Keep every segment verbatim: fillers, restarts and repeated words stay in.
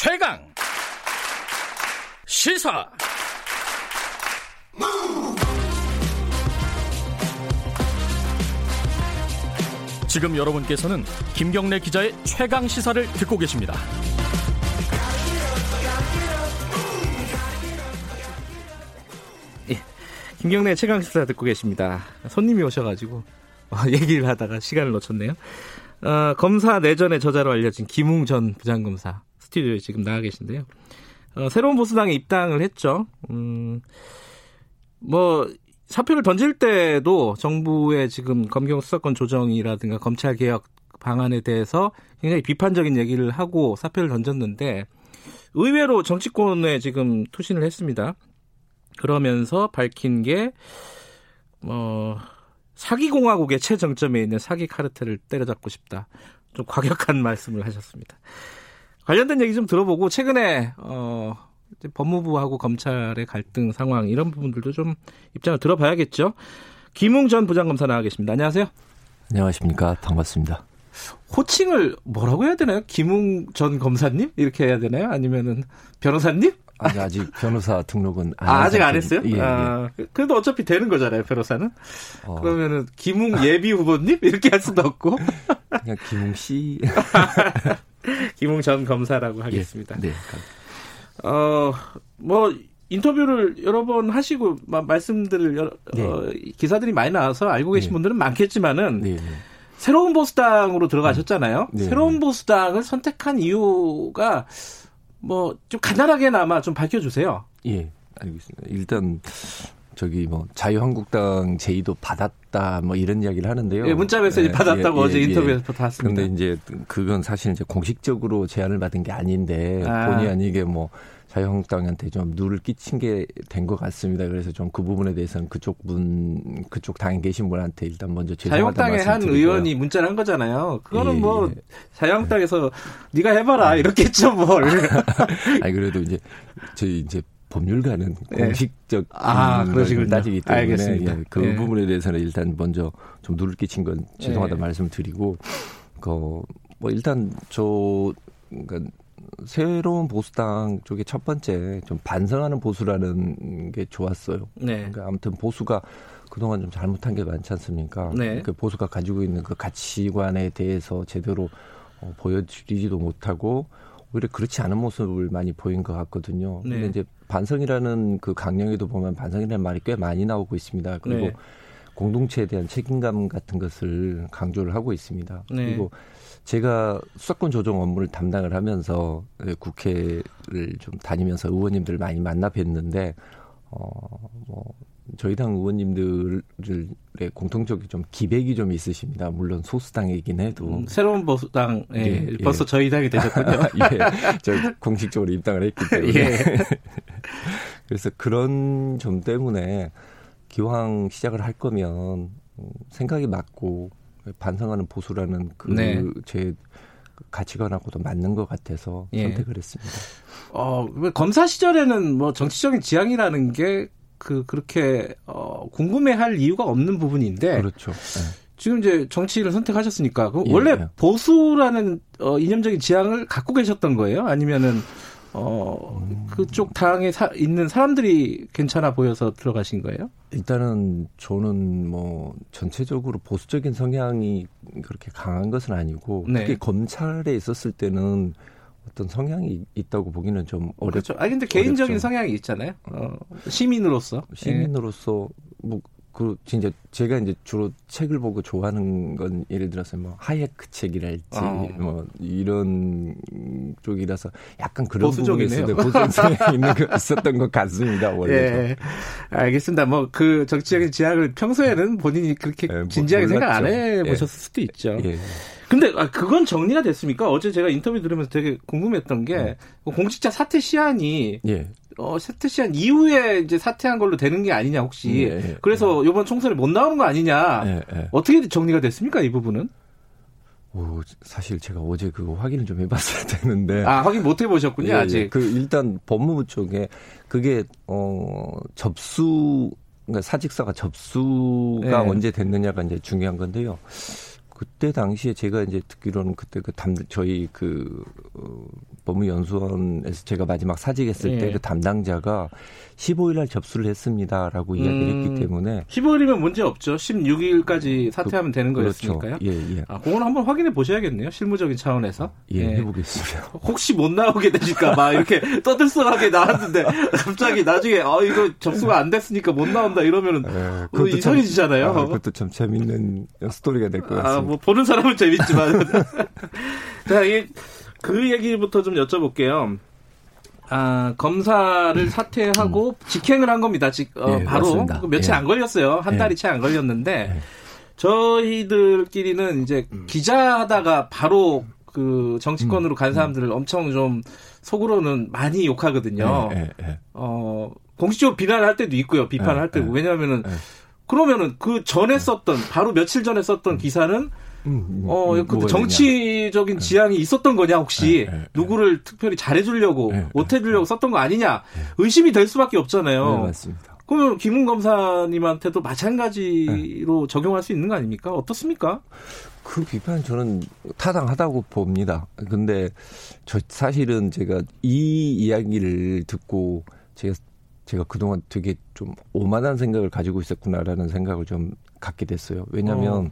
최강 시사. 지금 여러분께서는 김경래 기자의 최강 시사를 듣고 계십니다. 예, 김경래 최강 시사 듣고 계십니다. 손님이 오셔가지고 어, 얘기를 하다가 시간을 놓쳤네요. 어, 검사 내전의 저자로 알려진 김웅 전 부장검사 스튜디오에 지금 나와 계신데요. 어, 새로운 보수당에 입당을 했죠. 음, 뭐 사표를 던질 때도 정부의 지금 검경 수사권 조정이라든가 검찰 개혁 방안에 대해서 굉장히 비판적인 얘기를 하고 사표를 던졌는데 의외로 정치권에 지금 투신을 했습니다. 그러면서 밝힌 게 뭐 사기 공화국의 최정점에 있는 사기 카르텔을 때려잡고 싶다. 좀 과격한 말씀을 하셨습니다. 관련된 얘기 좀 들어보고 최근에 어, 법무부하고 검찰의 갈등 상황 이런 부분들도 좀 입장을 들어봐야겠죠. 김웅 전 부장검사 나와 계십니다. 안녕하세요. 안녕하십니까. 반갑습니다. 호칭을 뭐라고 해야 되나요? 김웅 전 검사님 이렇게 해야 되나요? 아니면은 변호사님? 아니, 아직 변호사 등록은 안 아, 아직 안 했어요? 예, 예. 아, 그래도 어차피 되는 거잖아요, 변호사는. 어. 그러면은 김웅 예비 후보님 이렇게 할 수도 없고 그냥 김웅 씨. 김웅 전 검사라고 하겠습니다. 예, 네. 어, 뭐 인터뷰를 여러 번 하시고 마, 말씀들을 여러, 네. 어, 기사들이 많이 나와서 알고 계신 네. 분들은 많겠지만은 네, 네. 새로운 보수당으로 들어가셨잖아요. 네, 새로운 네. 보수당을 선택한 이유가 뭐 좀 간단하게나마 좀 밝혀주세요. 예, 알겠습니다. 일단 저기 뭐 자유한국당 제의도 받았다 뭐 이런 이야기를 하는데요. 예, 문자 메시지 예, 받았다고 예, 어제 예, 인터뷰에서 예. 받았습니다. 그런데 이제 그건 사실 이제 공식적으로 제안을 받은 게 아닌데 아. 본의 아니게 뭐 자유한국당한테 좀 누를 끼친 게 된 것 같습니다. 그래서 좀 그 부분에 대해서는 그쪽 분 그쪽 당에 계신 분한테 일단 먼저 죄송하다는 말씀드리고요. 자유한국당의 한 의원이 문자를 한 거잖아요. 그거는 예, 뭐 예. 자유한국당에서 예. 네가 해봐라 아. 이렇게 했죠 뭘. 아니 그래도 이제 저희 이제 법률가는 공식적 예. 아, 그런 식으로 따지기 때문에 알겠습니다. 예, 그 예. 부분에 대해서는 일단 먼저 좀 누를 끼친 건 죄송하다는 예. 말씀을 드리고 그 뭐 일단 저 그러니까 새로운 보수당 쪽에 첫 번째 좀 반성하는 보수라는 게 좋았어요. 네. 그러니까 아무튼 보수가 그동안 좀 잘못한 게 많지 않습니까? 네. 그 보수가 가지고 있는 그 가치관에 대해서 제대로 어, 보여드리지도 못하고 오히려 그렇지 않은 모습을 많이 보인 것 같거든요. 네. 근데 이제 반성이라는 그 강령에도 보면 반성이라는 말이 꽤 많이 나오고 있습니다. 그리고 네. 공동체에 대한 책임감 같은 것을 강조를 하고 있습니다. 네. 그리고 제가 수사권 조정 업무를 담당을 하면서 국회를 좀 다니면서 의원님들을 많이 만나 뵀는데 어, 뭐 저희 당 의원님들의 공통적인 좀 기백이 좀 있으십니다. 물론 소수당이긴 해도. 새로운 보수당, 예, 예, 벌써 예. 저희 당이 되셨군요. 예, 저 공식적으로 입당을 했기 때문에. 예. 그래서 그런 점 때문에 기왕 시작을 할 거면 생각이 맞고 반성하는 보수라는 그 제 네. 가치관하고도 맞는 것 같아서 예. 선택을 했습니다. 어, 검사 시절에는 뭐 정치적인 지향이라는 게 그 그렇게 어, 궁금해할 이유가 없는 부분인데. 그렇죠. 네. 지금 이제 정치를 선택하셨으니까 그 원래 예. 보수라는 어, 이념적인 지향을 갖고 계셨던 거예요? 아니면은 어, 음. 그쪽 당에 사, 있는 사람들이 괜찮아 보여서 들어가신 거예요? 일단은 저는 뭐 전체적으로 보수적인 성향이 그렇게 강한 것은 아니고 네. 특히 검찰에 있었을 때는 어떤 성향이 있다고 보기는 좀 어렵죠. 그렇죠. 아 근데 개인적인 어렵죠. 성향이 있잖아요. 어, 시민으로서 시민으로서 예. 뭐. 그 진짜 제가 이제 주로 책을 보고 좋아하는 건 예를 들어서 뭐 하이에크 책이랄지 어. 뭐 이런 쪽이라서 약간 그런 부분에 있는 거 있었던 것 같습니다. 원래. 예. 알겠습니다. 뭐 그 정치적인 지향을 평소에는 본인이 그렇게 예, 뭐, 진지하게 몰랐죠. 생각 안 해보셨을 예. 수도 있죠. 예. 근데 그건 정리가 됐습니까? 어제 제가 인터뷰 들으면서 되게 궁금했던 게 네. 공직자 사퇴 시한이 네. 어, 사퇴 시한 이후에 이제 사퇴한 걸로 되는 게 아니냐 혹시 네. 그래서 이번 총선에 못 나오는 거 아니냐 네. 어떻게 정리가 됐습니까 이 부분은? 오, 사실 제가 어제 그거 확인을 좀 해봤어야 되는데 아 확인 못 해보셨군요 예, 아직 예. 그 일단 법무부 쪽에 그게 어, 접수 그러니까 사직서가 접수가 네. 언제 됐느냐가 이제 중요한 건데요. 그때 당시에 제가 이제 듣기로는 그때 그 담, 저희 그 어, 법무연수원에서 제가 마지막 사직했을 예. 때 그 담당자가 십오일 날 접수를 했습니다라고 음, 이야기를 했기 때문에. 십오일이면 문제 없죠. 십육일까지 사퇴하면 되는 그, 거였으니까요. 그렇죠. 예, 예. 아, 그건 한번 확인해 보셔야겠네요. 실무적인 차원에서. 예, 예. 해보겠습니다. 혹시 못 나오게 되실까 봐 이렇게 떠들썩하게 나왔는데 갑자기 나중에 아, 이거 접수가 안 됐으니까 못 나온다 이러면은 예, 이상해지잖아요. 참, 아, 그것도 참 재밌는 스토리가 될 것 같습니다. 아, 뭐 보는 사람은 재밌지만. 자, 이 그 얘기부터 좀 여쭤볼게요. 아, 검사를 사퇴하고 음. 직행을 한 겁니다. 직, 어, 예, 바로 며칠 예. 안 걸렸어요. 한 예. 달이 채 안 걸렸는데 예. 저희들끼리는 이제 음. 기자하다가 바로 그 정치권으로 음. 간 사람들을 음. 엄청 좀 속으로는 많이 욕하거든요. 예, 예, 예. 어, 공식적으로 비난을 할 때도 있고요. 비판을 예, 할 때도. 예, 왜냐하면은 예. 그러면은 그 전에 썼던 바로 며칠 전에 썼던 기사는 음, 어, 그 정치적인 되냐. 지향이 있었던 거냐 혹시 에, 에, 에, 누구를 특별히 잘해주려고 에, 못해주려고 에, 썼던 거 아니냐 에. 의심이 될 수밖에 없잖아요. 네, 맞습니다. 그러면 김웅 검사님한테도 마찬가지로 에. 적용할 수 있는 거 아닙니까? 어떻습니까? 그 비판 저는 타당하다고 봅니다. 근데 저 사실은 제가 이 이야기를 듣고 제가 제가 그동안 되게 좀 오만한 생각을 가지고 있었구나라는 생각을 좀 갖게 됐어요. 왜냐하면 어.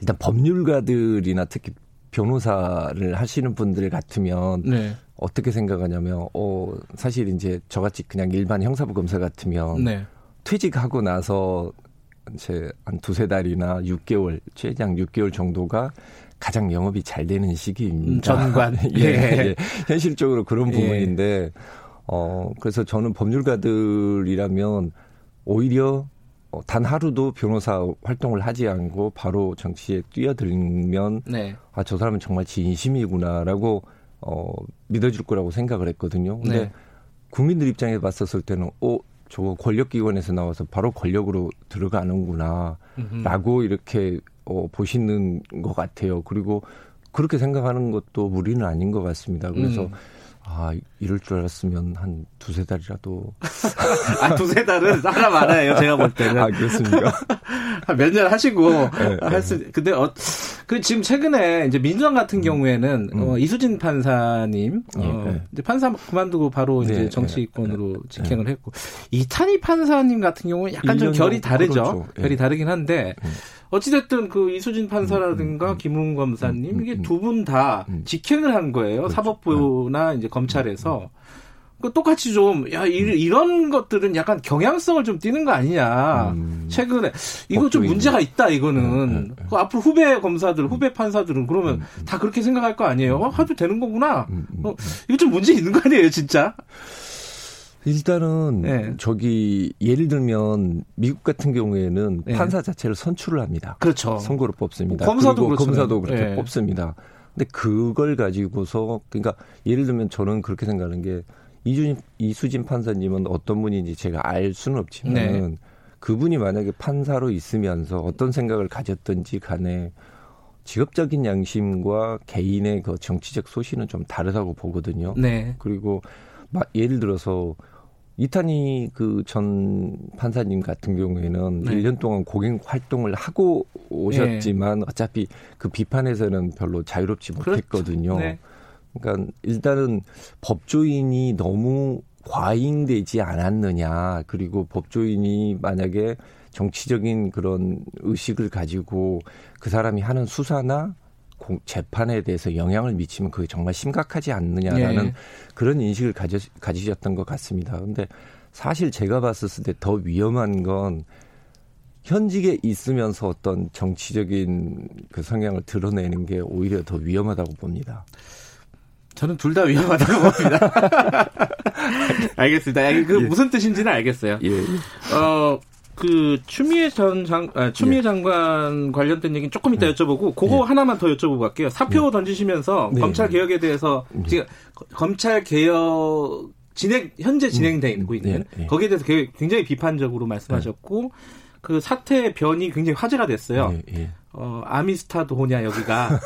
일단 법률가들이나 특히 변호사를 하시는 분들 같으면 네. 어떻게 생각하냐면 어, 사실 이제 저같이 그냥 일반 형사부 검사 같으면 네. 퇴직하고 나서 이제 한 두세 달이나 육 개월 최장 육 개월 정도가 가장 영업이 잘 되는 시기입니다. 전관. 예, 예. 현실적으로 그런 부분인데 예. 어, 그래서 저는 법률가들이라면 오히려 단 하루도 변호사 활동을 하지 않고 바로 정치에 뛰어들면 네. 아, 저 사람은 정말 진심이구나라고 어, 믿어줄 거라고 생각을 했거든요. 근데 네. 국민들 입장에 봤었을 때는 어, 저거 권력기관에서 나와서 바로 권력으로 들어가는구나라고 음흠. 이렇게 어, 보시는 것 같아요. 그리고 그렇게 생각하는 것도 무리는 아닌 것 같습니다. 그래서 음. 아, 이럴 줄 알았으면 한 두세 달이라도. 아, 두세 달은 사람 많아요, 제가 볼 때는. 아, 그렇습니까? 몇 년 하시고. 네, 할 수, 네. 근데, 어, 그, 지금 최근에, 이제 민주당 같은 음, 경우에는, 음. 어, 이수진 판사님, 네, 어, 네. 이제 판사 그만두고 바로 네, 이제 정치권으로 네, 직행을 네. 했고, 이탄희 판사님 같은 경우는 약간 좀 결이 다르죠. 그렇죠. 결이 네. 다르긴 한데, 네. 어찌됐든 그 이수진 판사라든가 음, 김웅 검사님, 음, 이게 두 분 다 음. 직행을 한 거예요. 그렇죠. 사법부나 네. 이제 검찰에서. 그 똑같이 좀, 야, 이, 음. 이런 것들은 약간 경향성을 좀 띠는 거 아니냐. 음. 최근에. 이거 좀 문제가 있다, 이거는. 음. 그 앞으로 후배 검사들, 후배 판사들은 그러면 음. 다 그렇게 생각할 거 아니에요? 어, 해도 되는 거구나. 음. 어, 이거 좀 문제 있는 거 아니에요, 진짜? 일단은, 네. 저기, 예를 들면, 미국 같은 경우에는 네. 판사 자체를 선출을 합니다. 그렇죠. 선거로 뽑습니다. 검사도 그렇죠. 검사도 그렇게 네. 뽑습니다. 근데 그걸 가지고서, 그러니까, 예를 들면 저는 그렇게 생각하는 게, 이수진, 이수진 판사님은 어떤 분인지 제가 알 수는 없지만 네. 그분이 만약에 판사로 있으면서 어떤 생각을 가졌든지 간에 직업적인 양심과 개인의 그 정치적 소신은 좀 다르다고 보거든요. 네. 그리고 막 예를 들어서 이탄희 그 전 판사님 같은 경우에는 네. 일 년 동안 고객 활동을 하고 오셨지만 네. 어차피 그 비판에서는 별로 자유롭지 그렇죠. 못했거든요. 네. 그러니까 일단은 법조인이 너무 과잉되지 않았느냐. 그리고 법조인이 만약에 정치적인 그런 의식을 가지고 그 사람이 하는 수사나 재판에 대해서 영향을 미치면 그게 정말 심각하지 않느냐라는 예. 그런 인식을 가지, 가지셨던 것 같습니다. 그런데 사실 제가 봤을 때 더 위험한 건 현직에 있으면서 어떤 정치적인 그 성향을 드러내는 게 오히려 더 위험하다고 봅니다. 저는 둘 다 위험하다고 봅니다. 알겠습니다. 그 예. 무슨 뜻인지는 알겠어요. 예. 어, 그 추미애 전 장, 아, 추미애 예. 장관 관련된 얘기는 조금 이따 여쭤보고 그거 예. 하나만 더 여쭤보고 갈게요. 사표 예. 던지시면서 네. 검찰 개혁에 대해서 예. 지금 검찰 개혁 진행 현재 진행되고 있는 예. 예. 거기에 대해서 굉장히 비판적으로 말씀하셨고 예. 그 사태의 변이 굉장히 화제가 됐어요. 예. 예. 어, 아미스타도 호냐 여기가.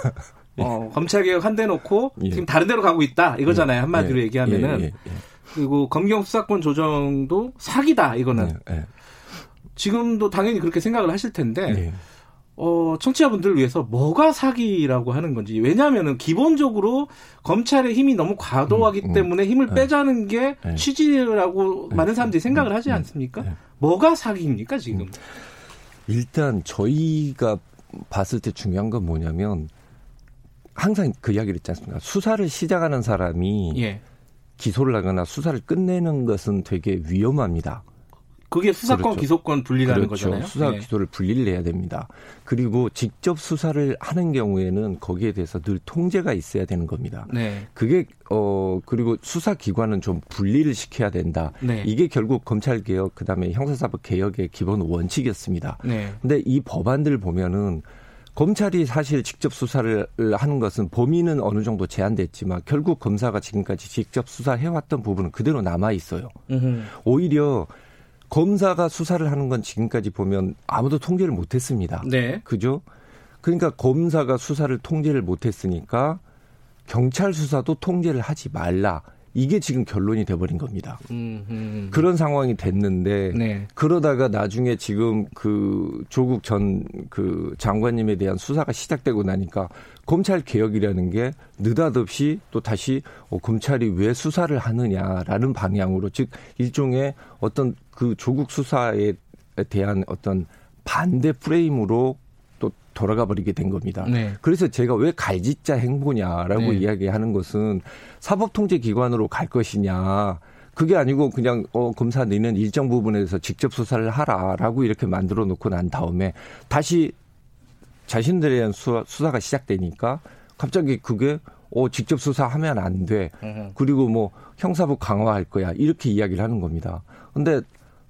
어, 검찰개혁 한 대 놓고 예. 지금 다른 데로 가고 있다 이거잖아요. 예. 한마디로 예. 얘기하면은 예. 예. 예. 그리고 검경 수사권 조정도 사기다 이거는 예. 예. 지금도 당연히 그렇게 생각을 하실 텐데 예. 어, 청취자분들을 위해서 뭐가 사기라고 하는 건지. 왜냐하면은 기본적으로 검찰의 힘이 너무 과도하기 음, 음, 때문에 힘을 네. 빼자는 게 네. 취지라고 네. 많은 사람들이 생각을 하지 않습니까? 네. 뭐가 사기입니까 지금? 음. 일단 저희가 봤을 때 중요한 건 뭐냐면 항상 그 이야기를 했지 않습니까? 수사를 시작하는 사람이 예. 기소를 하거나 수사를 끝내는 것은 되게 위험합니다. 그게 수사권, 그렇죠. 기소권 분리라는 그렇죠. 거잖아요. 수사, 네. 기소를 분리를 해야 됩니다. 그리고 직접 수사를 하는 경우에는 거기에 대해서 늘 통제가 있어야 되는 겁니다. 네. 그게 어 그리고 수사기관은 좀 분리를 시켜야 된다. 네. 이게 결국 검찰개혁, 그다음에 형사사법개혁의 기본 원칙이었습니다. 네. 근데 이 법안들 보면은 검찰이 사실 직접 수사를 하는 것은 범위는 어느 정도 제한됐지만 결국 검사가 지금까지 직접 수사해왔던 부분은 그대로 남아있어요. 으흠. 오히려 검사가 수사를 하는 건 지금까지 보면 아무도 통제를 못했습니다. 네. 그죠? 그러니까 검사가 수사를 통제를 못했으니까 경찰 수사도 통제를 하지 말라. 이게 지금 결론이 돼버린 겁니다. 음흠. 그런 상황이 됐는데 네. 그러다가 나중에 지금 그 조국 전 그 장관님에 대한 수사가 시작되고 나니까 검찰 개혁이라는 게 느닷없이 또 다시 어, 검찰이 왜 수사를 하느냐라는 방향으로, 즉 일종의 어떤 그 조국 수사에 대한 어떤 반대 프레임으로 또 돌아가 버리게 된 겁니다. 네. 그래서 제가 왜 갈짓자 행보냐라고 네. 이야기하는 것은 사법통제기관으로 갈 것이냐, 그게 아니고 그냥 어, 검사 너희는 일정 부분에서 직접 수사를 하라라고 이렇게 만들어 놓고 난 다음에 다시 자신들에 대한 수사, 수사가 시작되니까 갑자기 그게 어, 직접 수사하면 안 돼. 그리고 뭐 형사부 강화할 거야. 이렇게 이야기를 하는 겁니다. 근데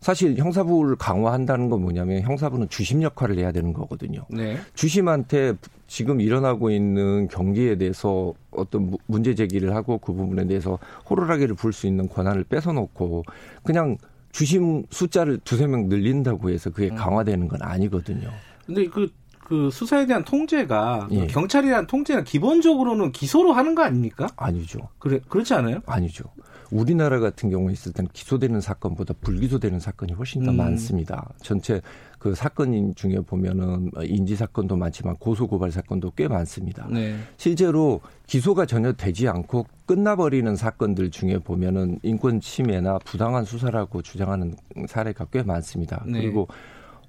사실 형사부를 강화한다는 건 뭐냐면 형사부는 주심 역할을 해야 되는 거거든요. 네. 주심한테 지금 일어나고 있는 경기에 대해서 어떤 문제 제기를 하고 그 부분에 대해서 호루라기를 불 수 있는 권한을 뺏어놓고 그냥 주심 숫자를 두세 명 늘린다고 해서 그게 강화되는 건 아니거든요. 근데 그, 그 수사에 대한 통제가 예. 경찰에 대한 통제가 기본적으로는 기소로 하는 거 아닙니까? 아니죠. 그래, 그렇지 않아요? 아니죠. 우리나라 같은 경우에 있을 때는 기소되는 사건보다 불기소되는 사건이 훨씬 더 음. 많습니다. 전체 그 사건 중에 보면은 인지 사건도 많지만 고소 고발 사건도 꽤 많습니다. 네. 실제로 기소가 전혀 되지 않고 끝나버리는 사건들 중에 보면은 인권 침해나 부당한 수사라고 주장하는 사례가 꽤 많습니다. 네. 그리고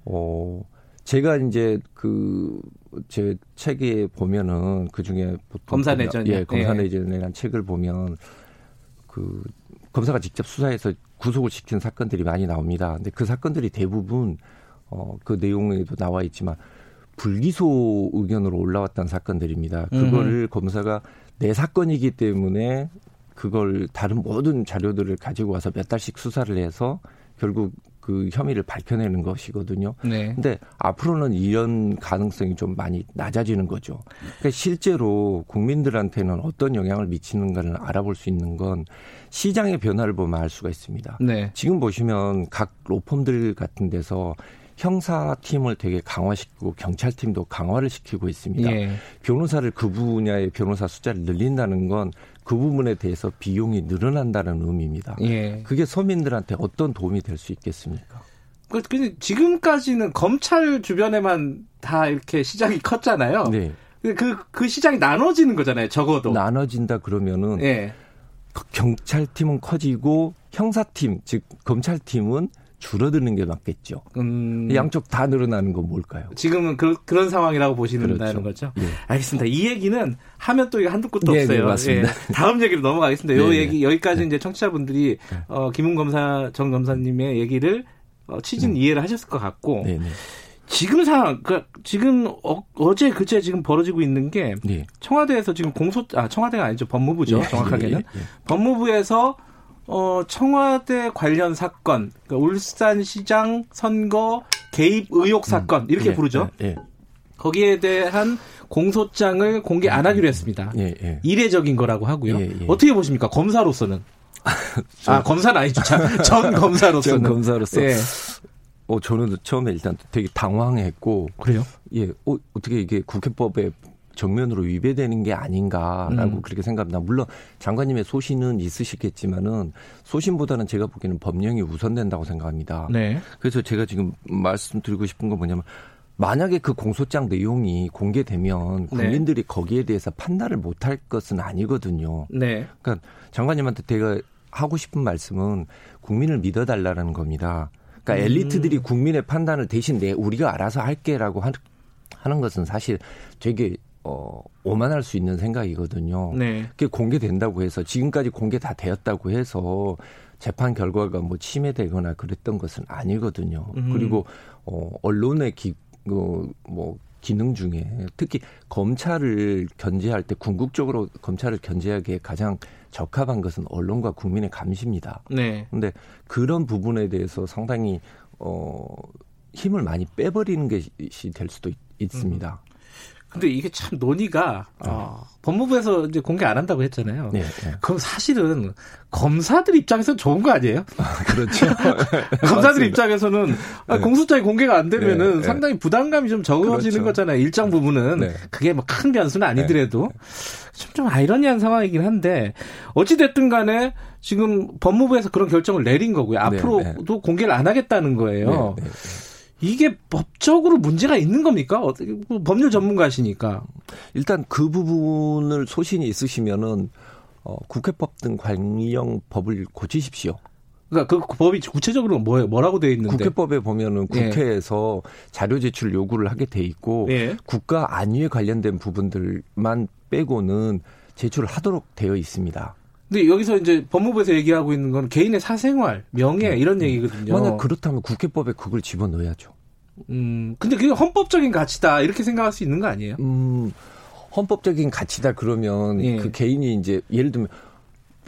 어 제가 이제 그 제 책에 보면은 그 중에 검사 내전 예 검사 내전이라는 네. 책을 보면. 그 검사가 직접 수사해서 구속을 시킨 사건들이 많이 나옵니다. 근데 그 사건들이 대부분 어, 그 내용에도 나와 있지만 불기소 의견으로 올라왔던 사건들입니다. 그거를 음. 검사가 내 사건이기 때문에 그걸 다른 모든 자료들을 가지고 와서 몇 달씩 수사를 해서 결국 그 혐의를 밝혀내는 것이거든요. 네. 근데 앞으로는 이런 가능성이 좀 많이 낮아지는 거죠. 그러니까 실제로 국민들한테는 어떤 영향을 미치는가를 알아볼 수 있는 건 시장의 변화를 보면 알 수가 있습니다. 네. 지금 보시면 각 로펌들 같은 데서 형사팀을 되게 강화시키고 경찰팀도 강화를 시키고 있습니다. 예. 변호사를 그 분야의 변호사 숫자를 늘린다는 건 그 부분에 대해서 비용이 늘어난다는 의미입니다. 예. 그게 서민들한테 어떤 도움이 될 수 있겠습니까? 그, 근데 지금까지는 검찰 주변에만 다 이렇게 시장이 컸잖아요. 네. 그, 그 시장이 나눠지는 거잖아요. 적어도. 나눠진다 그러면은 예. 경찰팀은 커지고 형사팀, 즉 검찰팀은 줄어드는 게 맞겠죠. 음... 양쪽 다 늘어나는 건 뭘까요? 지금은 그, 그런 상황이라고 보시는다는 그렇죠. 거죠? 네. 알겠습니다. 이 얘기는 하면 또 한두 끝도 네, 없어요. 네, 맞습니다. 예. 다음 얘기로 넘어가겠습니다. 네, 요 얘기, 네. 여기까지 네. 이제 청취자분들이 네. 어, 김웅 검사, 정 검사님의 얘기를 어, 취지는 네. 이해를 하셨을 것 같고 네, 네. 지금 상황, 그러니까 지금 어, 어제 그제 지금 벌어지고 있는 게 네. 청와대에서 지금 공소, 아 청와대가 아니죠. 법무부죠. 네, 정확하게는. 네, 네. 법무부에서 어, 청와대 관련 사건, 그러니까 울산시장 선거 개입 의혹 사건, 이렇게 예, 부르죠. 예, 예. 거기에 대한 공소장을 공개 안 하기로 했습니다. 예, 예. 이례적인 거라고 하고요. 예, 예. 어떻게 보십니까? 검사로서는. 저, 아, 검사는 아니죠. 참, 전 검사로서는. 전 검사로서. 예. 어, 저는 처음에 일단 되게 당황했고. 그래요? 예. 어, 어떻게 이게 국회법에 정면으로 위배되는 게 아닌가라고 음. 그렇게 생각합니다. 물론 장관님의 소신은 있으시겠지만은 소신보다는 제가 보기에는 법령이 우선된다고 생각합니다. 네. 그래서 제가 지금 말씀드리고 싶은 건 뭐냐면 만약에 그 공소장 내용이 공개되면 국민들이 네. 거기에 대해서 판단을 못할 것은 아니거든요. 네. 그러니까 장관님한테 제가 하고 싶은 말씀은 국민을 믿어달라는 겁니다. 그러니까 음. 엘리트들이 국민의 판단을 대신 내 우리가 알아서 할게라고 하는 것은 사실 되게 어, 오만할 수 있는 생각이거든요. 네. 그게 공개된다고 해서 지금까지 공개 다 되었다고 해서 재판 결과가 뭐 침해되거나 그랬던 것은 아니거든요. 음. 그리고 어, 언론의 기, 어, 뭐 기능 중에 특히 검찰을 견제할 때 궁극적으로 검찰을 견제하기에 가장 적합한 것은 언론과 국민의 감시입니다. 네. 근데 그런 부분에 대해서 상당히 어, 힘을 많이 빼버리는 것이 될 수도 있, 있습니다. 음. 근데 이게 참 논의가 어, 법무부에서 이제 공개 안 한다고 했잖아요. 네, 네. 그럼 사실은 검사들 입장에서는 좋은 거 아니에요? 아, 그렇죠. 검사들 입장에서는 네. 아, 공소장이 공개가 안 되면은 네, 상당히 부담감이 좀 적어지는 그렇죠. 거잖아요. 일정 부분은 네. 그게 뭐 큰 변수는 아니더라도 좀, 좀 아이러니한 상황이긴 한데 어찌 됐든 간에 지금 법무부에서 그런 결정을 내린 거고요. 앞으로도 네, 네. 공개를 안 하겠다는 거예요. 네, 네. 이게 법적으로 문제가 있는 겁니까? 어떻게 법률 전문가시니까. 일단 그 부분을 소신이 있으시면은 어, 국회법 등 관련 법을 고치십시오. 그러니까 그 법이 구체적으로 뭐예요? 뭐라고 되어 있는데? 국회법에 보면은 국회에서 예. 자료 제출 요구를 하게 돼 있고 예. 국가 안위에 관련된 부분들만 빼고는 제출을 하도록 되어 있습니다. 근데 여기서 이제 법무부에서 얘기하고 있는 건 개인의 사생활, 명예 이런 얘기거든요. 만약 그렇다면 국회법에 그걸 집어넣어야죠. 음, 근데 그게 헌법적인 가치다 이렇게 생각할 수 있는 거 아니에요? 음, 헌법적인 가치다 그러면 예. 그 개인이 이제 예를 들면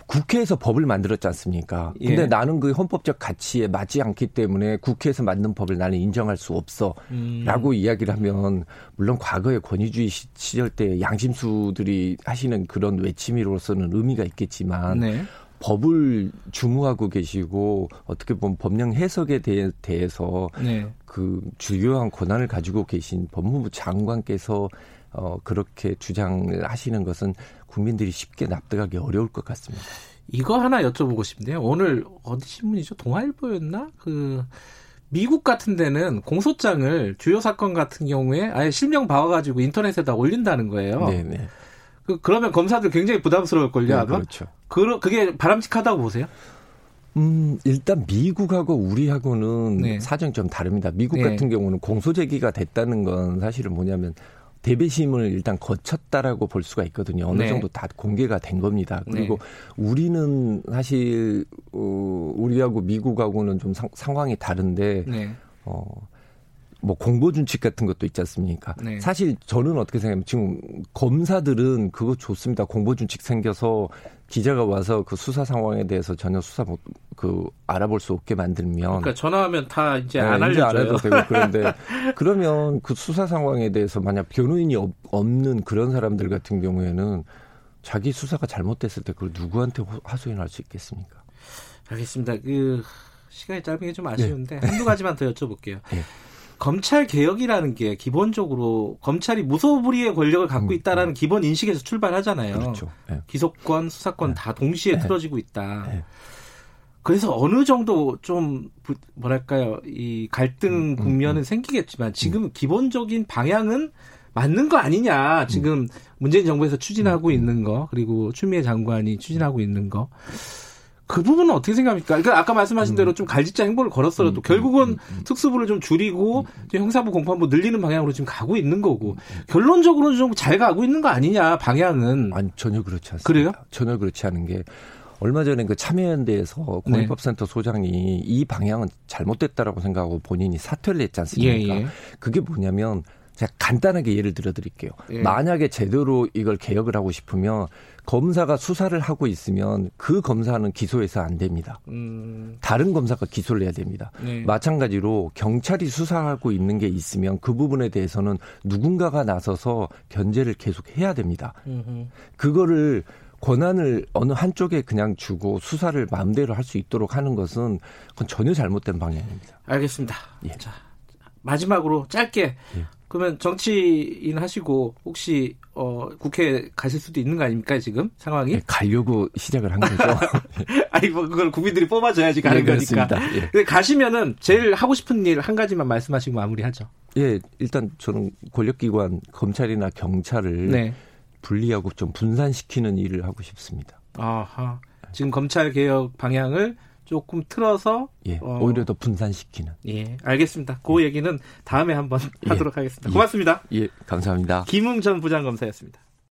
국회에서 법을 만들었지 않습니까? 근데 예. 나는 그 헌법적 가치에 맞지 않기 때문에 국회에서 만든 법을 나는 인정할 수 없어 음. 라고 이야기를 하면 물론 과거의 권위주의 시절 때 양심수들이 하시는 그런 외침으로서는 의미가 있겠지만 네. 법을 주무하고 계시고 어떻게 보면 법령 해석에 대해, 대해서 네. 그 주요한 권한을 가지고 계신 법무부 장관께서 어, 그렇게 주장을 하시는 것은 국민들이 쉽게 납득하기 어려울 것 같습니다. 이거 하나 여쭤보고 싶네요. 오늘 어디 신문이죠? 동아일보였나? 그 미국 같은 데는 공소장을 주요 사건 같은 경우에 아예 실명 박아가지고 인터넷에다 올린다는 거예요. 네네. 그, 그러면 검사들 굉장히 부담스러울걸요? 네, 아마? 그렇죠. 그, 그게 바람직하다고 보세요? 음, 일단 미국하고 우리하고는 네. 사정이 좀 다릅니다. 미국 네. 같은 경우는 공소 제기가 됐다는 건 사실은 뭐냐면 대배심을 일단 거쳤다라고 볼 수가 있거든요. 어느 네. 정도 다 공개가 된 겁니다. 그리고 네. 우리는 사실 어, 우리하고 미국하고는 좀 상, 상황이 다른데 네. 어, 뭐 공보 준칙 같은 것도 있지 않습니까? 네. 사실 저는 어떻게 생각하면 지금 검사들은 그거 좋습니다. 공보 준칙 생겨서 기자가 와서 그 수사 상황에 대해서 전혀 수사 못, 그 알아볼 수 없게 만들면 그러니까 전화하면 다 이제 네, 안 알려줘요. 이제 안 해도 되고 그런데 그러면 그 수사 상황에 대해서 만약 변호인이 없, 없는 그런 사람들 같은 경우에는 자기 수사가 잘못됐을 때 그걸 누구한테 하소연할 수 있겠습니까? 알겠습니다. 그 시간이 짧은 게 좀 아쉬운데 네. 한두 가지만 더 여쭤볼게요. 네. 검찰 개혁이라는 게 기본적으로 검찰이 무소불위의 권력을 갖고 있다라는 음, 음. 기본 인식에서 출발하잖아요. 그렇죠. 네. 기소권, 수사권 네. 다 동시에 네. 틀어지고 있다. 네. 그래서 어느 정도 좀 뭐랄까요, 이 갈등 음, 국면은 음, 음. 생기겠지만 지금 음. 기본적인 방향은 맞는 거 아니냐. 지금 음. 문재인 정부에서 추진하고 음. 있는 거 그리고 추미애 장관이 추진하고 있는 거. 그 부분은 어떻게 생각합니까? 그러니까 아까 말씀하신 대로 좀 갈짓자 행보를 걸었어도 음, 결국은 음, 음, 특수부를 좀 줄이고 음, 형사부 공판부 늘리는 방향으로 지금 가고 있는 거고 음, 결론적으로는 좀 잘 가고 있는 거 아니냐 방향은. 아니 전혀 그렇지 않습니다. 그래요? 전혀 그렇지 않은 게 얼마 전에 그 참여연대에서 공익법센터 네. 소장이 이 방향은 잘못됐다라고 생각하고 본인이 사퇴를 했지 않습니까? 예, 예. 그게 뭐냐면 제가 간단하게 예를 들어드릴게요. 예. 만약에 제대로 이걸 개혁을 하고 싶으면 검사가 수사를 하고 있으면 그 검사는 기소해서 안 됩니다. 음. 다른 검사가 기소를 해야 됩니다. 네. 마찬가지로 경찰이 수사하고 있는 게 있으면 그 부분에 대해서는 누군가가 나서서 견제를 계속 해야 됩니다. 음흠. 그거를 권한을 어느 한쪽에 그냥 주고 수사를 마음대로 할 수 있도록 하는 것은 그건 전혀 잘못된 방향입니다. 알겠습니다. 예. 자, 마지막으로 짧게 예. 그러면 정치인 하시고 혹시 어, 국회에 가실 수도 있는 거 아닙니까 지금 상황이? 네, 가려고 시작을 한 거죠. 아니 뭐 그걸 국민들이 뽑아줘야지 가는 네, 거니까. 예. 근데 가시면은 제일 하고 싶은 일 한 가지만 말씀하시고 마무리하죠. 예, 일단 저는 권력기관 검찰이나 경찰을 네. 분리하고 좀 분산시키는 일을 하고 싶습니다. 아하. 지금 검찰 개혁 방향을 조금 틀어서 예, 어... 오히려 더 분산시키는. 예, 알겠습니다. 그 예. 얘기는 다음에 한번 하도록 예. 하겠습니다. 고맙습니다. 예, 감사합니다. 김웅 전 부장검사였습니다.